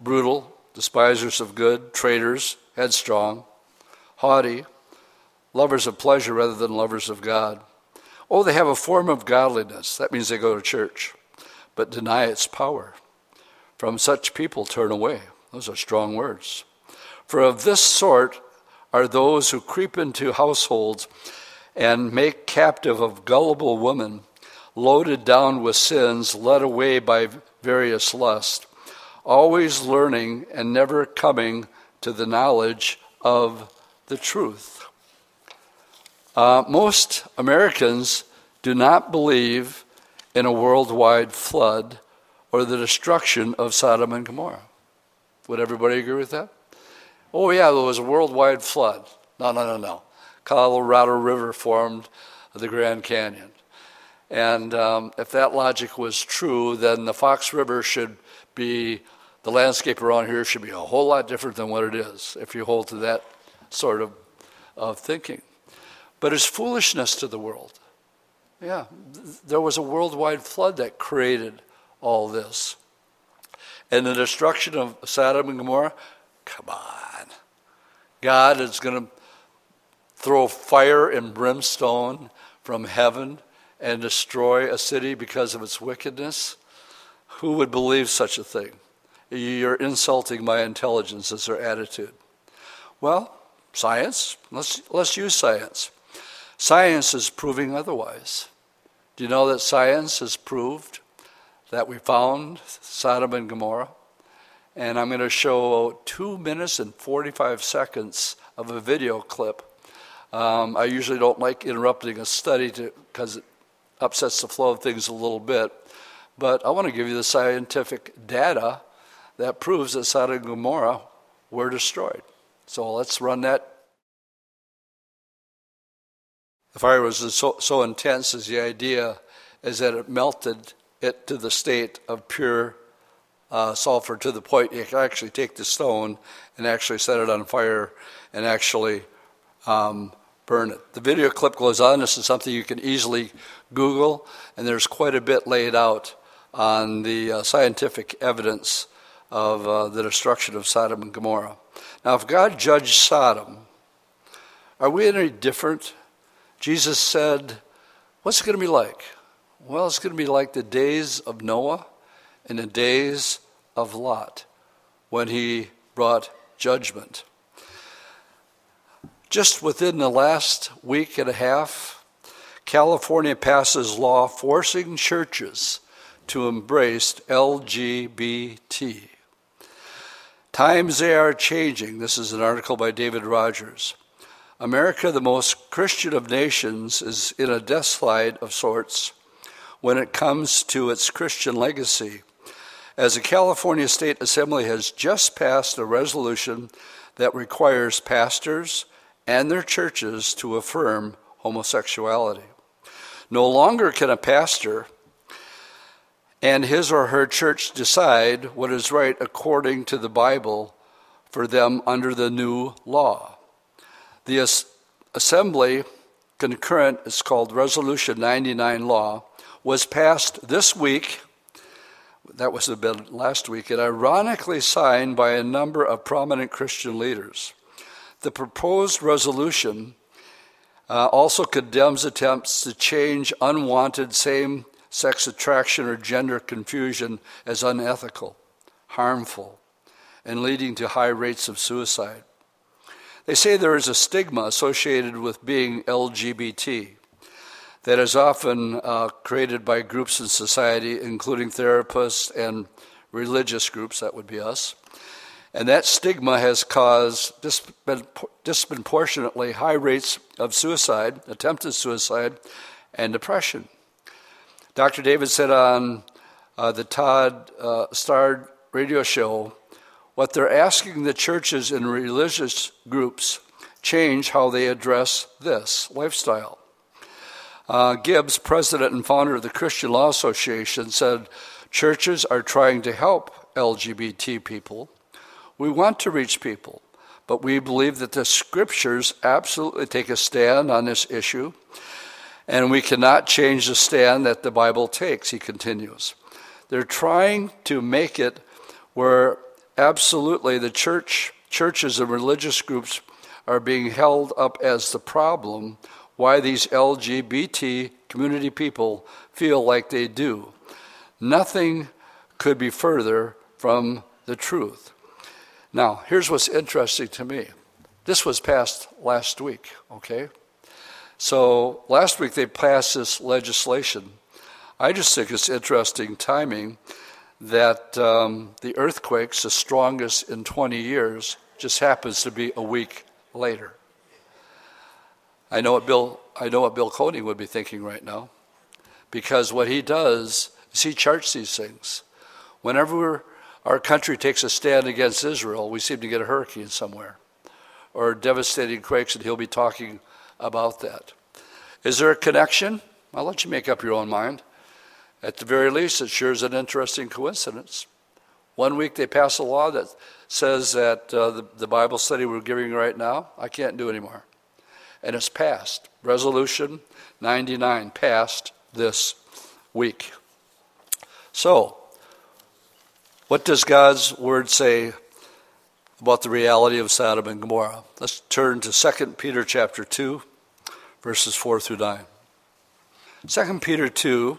brutal, despisers of good, traitors, headstrong, haughty, lovers of pleasure rather than lovers of God. Oh, they have a form of godliness. That means they go to church, but deny its power. From such people turn away. Those are strong words. For of this sort are those who creep into households and make captive of gullible women, loaded down with sins, led away by various lusts, always learning and never coming to the knowledge of the truth. Most Americans do not believe in a worldwide flood or the destruction of Sodom and Gomorrah. Would everybody agree with that? Oh yeah, there was a worldwide flood. No. Colorado River formed the Grand Canyon. And if that logic was true, then the Fox River should be, the landscape around here should be a whole lot different than what it is, if you hold to that sort of thinking. But it's foolishness to the world. Yeah, there was a worldwide flood that created all this. And the destruction of Sodom and Gomorrah, come on. God is going to throw fire and brimstone from heaven and destroy a city because of its wickedness? Who would believe such a thing? You're insulting my intelligence, is their attitude. Well, science, let's use science. Science is proving otherwise. Do you know that science has proved that we found Sodom and Gomorrah? And I'm going to show 2 minutes and 45 seconds of a video clip. I usually don't like interrupting a study because it upsets the flow of things a little bit. But I want to give you the scientific data that proves that Sodom and Gomorrah were destroyed. So let's run that. The fire was so intense as the idea is that it melted it to the state of pure sulfur to the point you can actually take the stone and actually set it on fire and actually burn it. The video clip goes on. This is something you can easily Google, and there's quite a bit laid out on the scientific evidence of the destruction of Sodom and Gomorrah. Now, if God judged Sodom, are we any different? Jesus said, what's it going to be like? Well, it's going to be like the days of Noah and the days of Lot when he brought judgment. Just within the last week and a half, California passes law forcing churches to embrace LGBT. Times they are changing. This is an article by David Rogers. America, the most Christian of nations, is in a deathslide of sorts when it comes to its Christian legacy, as the California State Assembly has just passed a resolution that requires pastors and their churches to affirm homosexuality. No longer can a pastor and his or her church decide what is right according to the Bible for them under the new law. The assembly concurrent, it's called Resolution 99 law, was passed this week, that was a bit last week, and ironically signed by a number of prominent Christian leaders. The proposed resolution also condemns attempts to change unwanted same-sex attraction or gender confusion as unethical, harmful, and leading to high rates of suicide. They say there is a stigma associated with being LGBT that is often created by groups in society, including therapists and religious groups, that would be us. And that stigma has caused disproportionately high rates of suicide, attempted suicide, and depression. Dr. David said on the Todd Starr radio show, what they're asking the churches and religious groups change how they address this lifestyle. Gibbs, president and founder of the Christian Law Association, said, churches are trying to help LGBT people. We want to reach people, but we believe that the scriptures absolutely take a stand on this issue, and we cannot change the stand that the Bible takes, he continues. They're trying to make it where Absolutely, the churches and religious groups are being held up as the problem why these LGBT community people feel like they do. Nothing could be further from the truth. Now, here's what's interesting to me. This was passed last week, okay? So last week they passed this legislation. I just think it's interesting timing that the earthquakes, the strongest in 20 years, just happens to be a week later. I know what Bill Cody would be thinking right now, because what he does is he charts these things. Whenever our country takes a stand against Israel, we seem to get a hurricane somewhere or devastating quakes, and he'll be talking about that. Is there a connection? I'll let you make up your own mind. At the very least, it sure is an interesting coincidence. One week they pass a law that says that the Bible study we're giving right now, I can't do anymore. And it's passed. Resolution 99 passed this week. So, what does God's word say about the reality of Sodom and Gomorrah? Let's turn to 2 Peter chapter 2, verses 4 through 9. 2 Peter 2,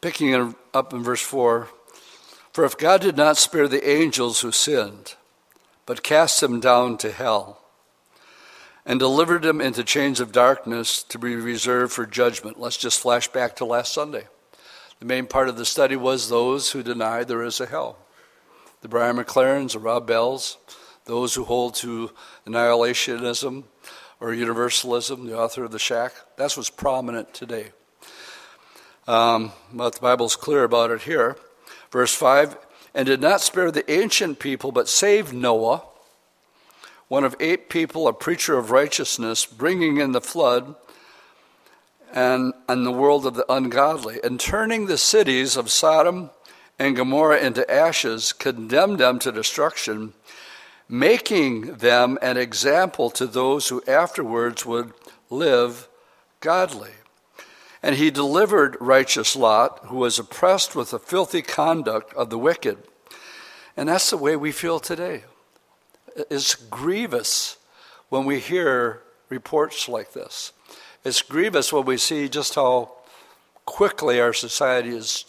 picking up in verse 4, for if God did not spare the angels who sinned, but cast them down to hell, and delivered them into chains of darkness to be reserved for judgment. Let's just flash back to last Sunday. The main part of the study was those who deny there is a hell. The Brian McLarens, the Rob Bells, those who hold to annihilationism or universalism, the author of The Shack. That's what's prominent today. But the Bible's clear about it here. Verse 5, and did not spare the ancient people, but saved Noah, one of 8 people, a preacher of righteousness, bringing in the flood and the world of the ungodly, and turning the cities of Sodom and Gomorrah into ashes, condemned them to destruction, making them an example to those who afterwards would live godly. And he delivered righteous Lot, who was oppressed with the filthy conduct of the wicked. And that's the way we feel today. It's grievous when we hear reports like this. It's grievous when we see just how quickly our society is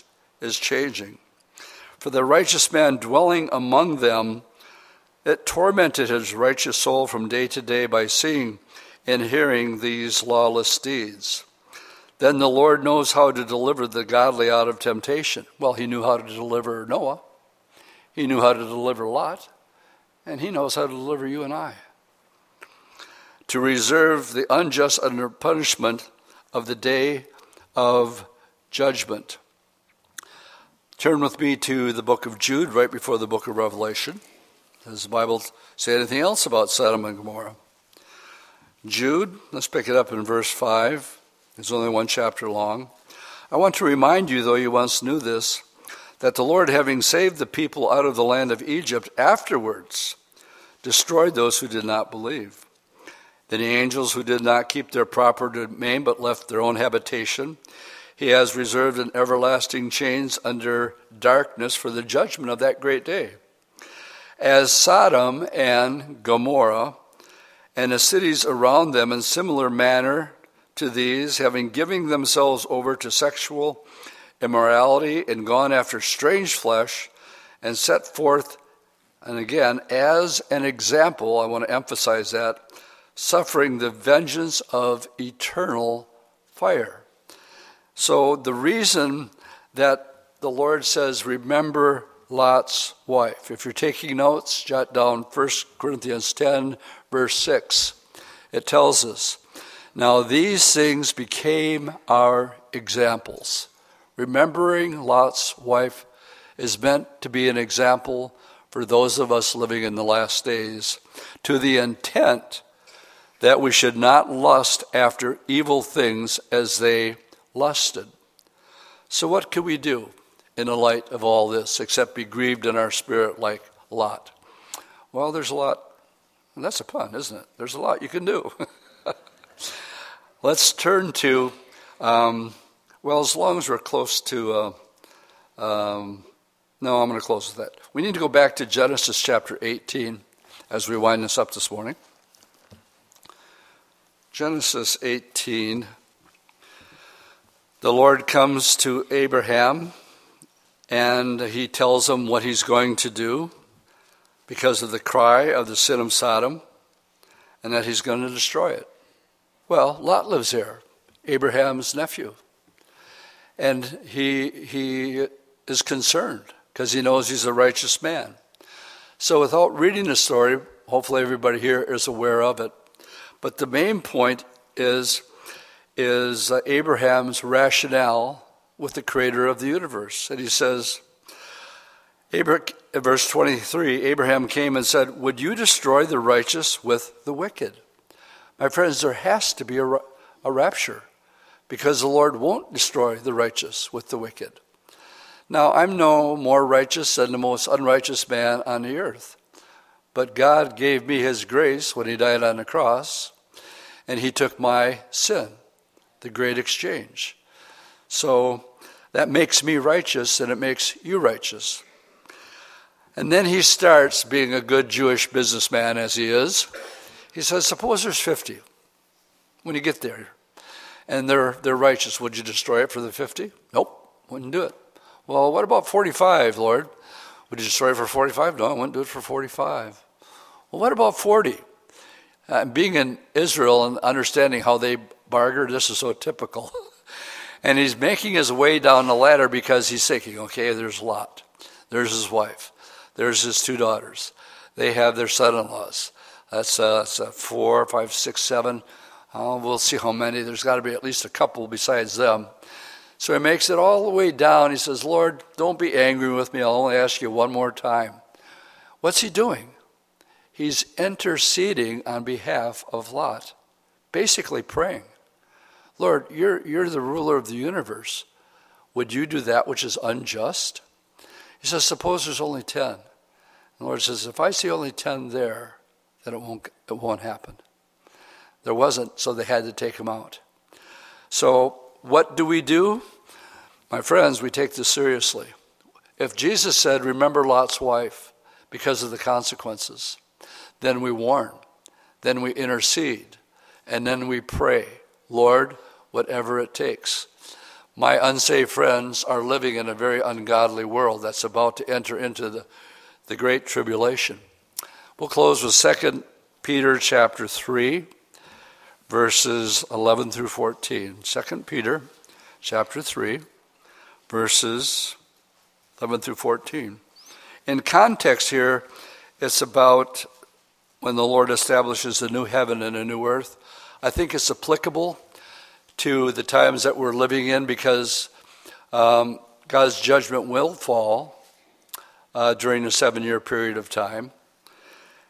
changing. For the righteous man dwelling among them, it tormented his righteous soul from day to day by seeing and hearing these lawless deeds. Then the Lord knows how to deliver the godly out of temptation. Well, he knew how to deliver Noah. He knew how to deliver Lot. And he knows how to deliver you and I. To reserve the unjust under punishment of the day of judgment. Turn with me to the book of Jude, right before the book of Revelation. Does the Bible say anything else about Sodom and Gomorrah? Jude, let's pick it up in verse 5. It's only one chapter long. I want to remind you, though you once knew this, that the Lord, having saved the people out of the land of Egypt, afterwards destroyed those who did not believe. Then the angels who did not keep their proper domain but left their own habitation, he has reserved in everlasting chains under darkness for the judgment of that great day. As Sodom and Gomorrah and the cities around them in similar manner to these, having given themselves over to sexual immorality and gone after strange flesh and set forth, and again, as an example, I want to emphasize that, suffering the vengeance of eternal fire. So the reason that the Lord says, remember Lot's wife. If you're taking notes, jot down 1 Corinthians 10, verse 6. It tells us, now these things became our examples. Remembering Lot's wife is meant to be an example for those of us living in the last days, to the intent that we should not lust after evil things as they lusted. So what can we do in the light of all this except be grieved in our spirit like Lot? Well, there's a lot, and that's a pun, isn't it? There's a lot you can do. Let's turn to... Well, as long as we're close to No, I'm going to close with that. We need to go back to Genesis chapter 18 as we wind this up this morning. Genesis 18, the Lord comes to Abraham and he tells him what he's going to do because of the cry of the sin of Sodom and that he's going to destroy it. Well, Lot lives here, Abraham's nephew, and he is concerned because he knows he's a righteous man. So without reading the story, hopefully everybody here is aware of it, but the main point is Abraham's rationale with the creator of the universe. And he says, verse 23, Abraham came and said, "Would you destroy the righteous with the wicked?" My friends, there has to be a rapture because the Lord won't destroy the righteous with the wicked. Now, I'm no more righteous than the most unrighteous man on the earth, but God gave me his grace when he died on the cross, and he took my sin, the great exchange. So that makes me righteous, and it makes you righteous. And then he starts, being a good Jewish businessman as he is, he says, suppose there's 50 when you get there, and they're righteous. Would you destroy it for the 50? Nope, wouldn't do it. Well, what about 45, Lord? Would you destroy it for 45? No, I wouldn't do it for 45. Well, what about 40? Being in Israel and understanding how they bargain, this is so typical. And he's making his way down the ladder because he's thinking, okay, there's Lot. There's his wife. There's his two daughters. They have their son-in-laws. That's 4, 5, 6, 7. We'll see how many. There's got to be at least a couple besides them. So he makes it all the way down. He says, Lord, don't be angry with me. I'll only ask you one more time. What's he doing? He's interceding on behalf of Lot, basically praying. Lord, you're the ruler of the universe. Would you do that which is unjust? He says, suppose there's only 10. And the Lord says, if I see only 10 there, then it won't happen. There wasn't, so they had to take him out. So what do we do? My friends, we take this seriously. If Jesus said, remember Lot's wife because of the consequences, then we warn, then we intercede, and then we pray, Lord, whatever it takes. My unsaved friends are living in a very ungodly world that's about to enter into the great tribulation. We'll close with 2 Peter chapter 3, verses 11 through 14. 2 Peter chapter 3, verses 11 through 14. In context here, it's about when the Lord establishes a new heaven and a new earth. I think it's applicable to the times that we're living in because God's judgment will fall during a 7-year period of time.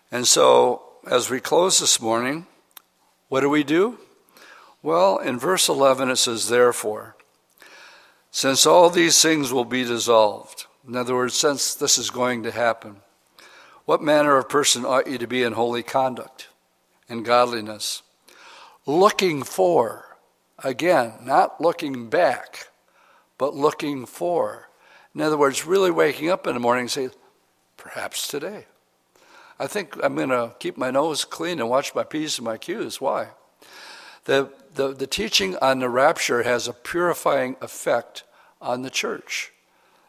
And so as we close this morning, what do we do? Well, in verse 11 it says, therefore, since all these things will be dissolved, in other words, since this is going to happen, what manner of person ought you to be in holy conduct and godliness? Looking for, again, not looking back, but looking for. In other words, really waking up in the morning and saying, perhaps today. I think I'm going to keep my nose clean and watch my P's and my Q's. Why? The teaching on the rapture has a purifying effect on the church.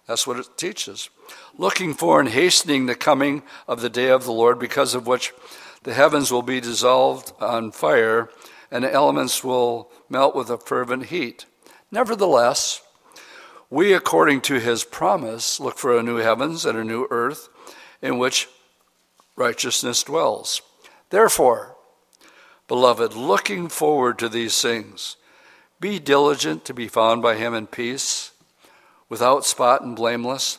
That's what it teaches. Looking for and hastening the coming of the day of the Lord, because of which the heavens will be dissolved on fire and the elements will melt with a fervent heat. Nevertheless, we, according to his promise, look for a new heavens and a new earth in which righteousness dwells. Therefore, beloved, looking forward to these things, be diligent to be found by him in peace, without spot and blameless,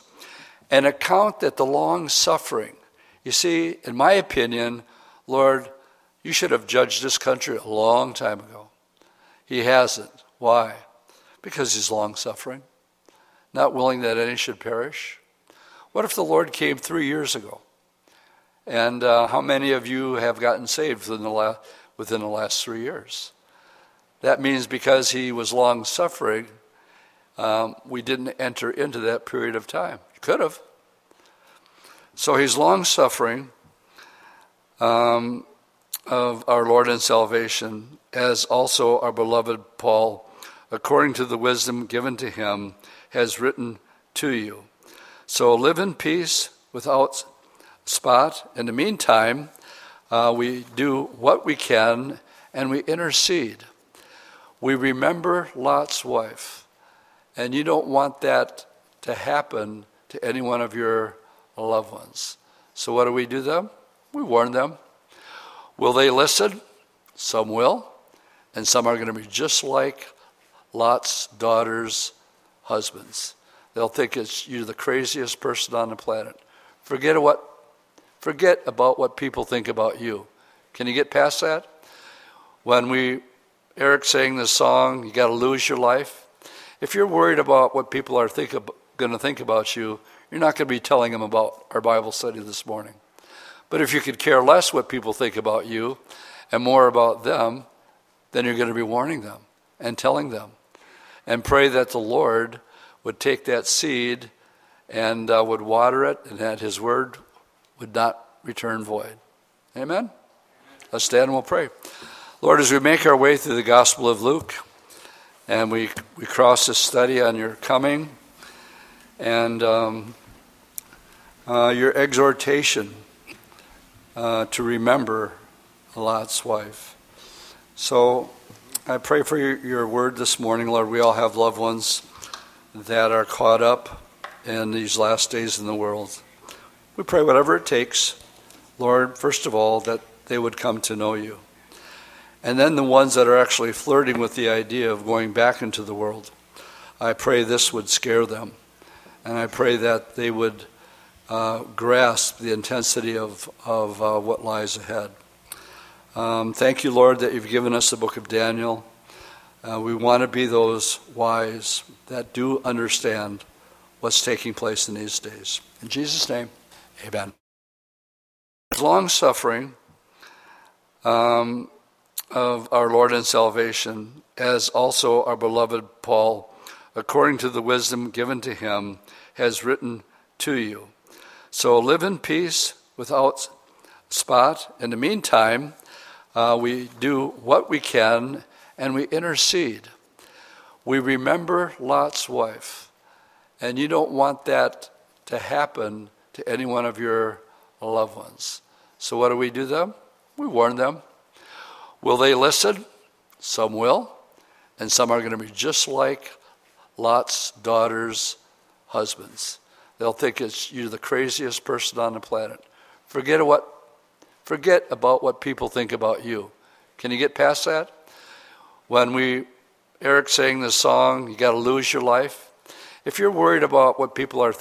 and account that the long suffering. You see, in my opinion, Lord, you should have judged this country a long time ago. He hasn't. Why? Because he's long suffering, not willing that any should perish. What if the Lord came 3 years ago? And how many of you have gotten saved within the last 3 years? That means because he was long suffering, we didn't enter into that period of time. You could have. So he's long-suffering of our Lord and salvation, as also our beloved Paul, according to the wisdom given to him, has written to you. So live in peace without spot. In the meantime, we do what we can, and we intercede. We remember Lot's wife, and you don't want that to happen to any one of your loved ones. So what do we do then? We warn them. Will they listen? Some will, and some are going to be just like Lot's daughters' husbands. They'll think you're the craziest person on the planet. Forget about what people think about you. Can you get past that? When Eric sang the song, you got to lose your life. If you're worried about what people are going to think about you, you're not going to be telling them about our Bible study this morning. But if you could care less what people think about you and more about them, then you're going to be warning them and telling them. And pray that the Lord would take that seed and would water it, and that his word would not return void. Amen? Let's stand and we'll pray. Lord, as we make our way through the Gospel of Luke, and we cross this study on your coming and your exhortation to remember Lot's wife. So I pray for your word this morning, Lord. We all have loved ones that are caught up in these last days in the world. We pray whatever it takes, Lord, first of all, that they would come to know you. And then the ones that are actually flirting with the idea of going back into the world, I pray this would scare them. And I pray that they would grasp the intensity of what lies ahead. Thank you, Lord, that you've given us the book of Daniel. We want to be those wise that do understand what's taking place in these days. In Jesus' name, amen. Long-suffering of our Lord and salvation, as also our beloved Paul, according to the wisdom given to him, has written to you. So live in peace without spot. In the meantime, we do what we can, and we intercede. We remember Lot's wife, and you don't want that to happen to any one of your loved ones. So what do we do then? We warn them. Will they listen? Some will, and some are going to be just like Lot's daughters' husbands. They'll think you're the craziest person on the planet. Forget about what people think about you. Can you get past that? When Eric sang the song, you got to lose your life. If you're worried about what people are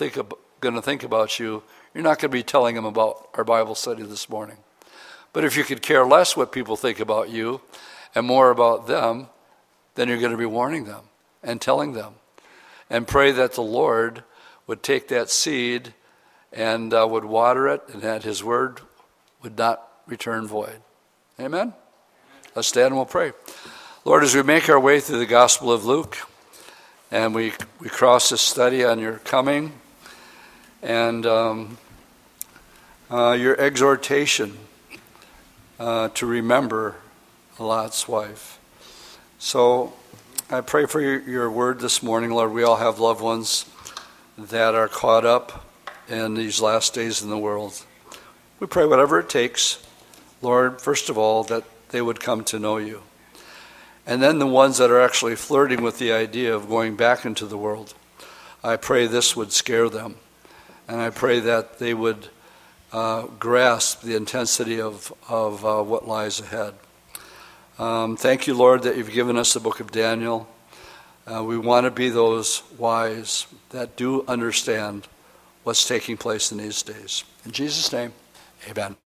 going to think about you, you're not going to be telling them about our Bible study this morning. But if you could care less what people think about you and more about them, then you're going to be warning them and telling them. And pray that the Lord would take that seed and would water it, and that his word would not return void. Amen? Let's stand and we'll pray. Lord, as we make our way through the Gospel of Luke, and we cross this study on your coming and your exhortation to remember Lot's wife. So I pray for your word this morning, Lord. We all have loved ones that are caught up in these last days in the world. We pray whatever it takes, Lord, first of all, that they would come to know you. And then the ones that are actually flirting with the idea of going back into the world, I pray this would scare them. And I pray that they would grasp the intensity of what lies ahead. Thank you, Lord, that you've given us the book of Daniel. We want to be those wise that do understand what's taking place in these days. In Jesus' name, amen.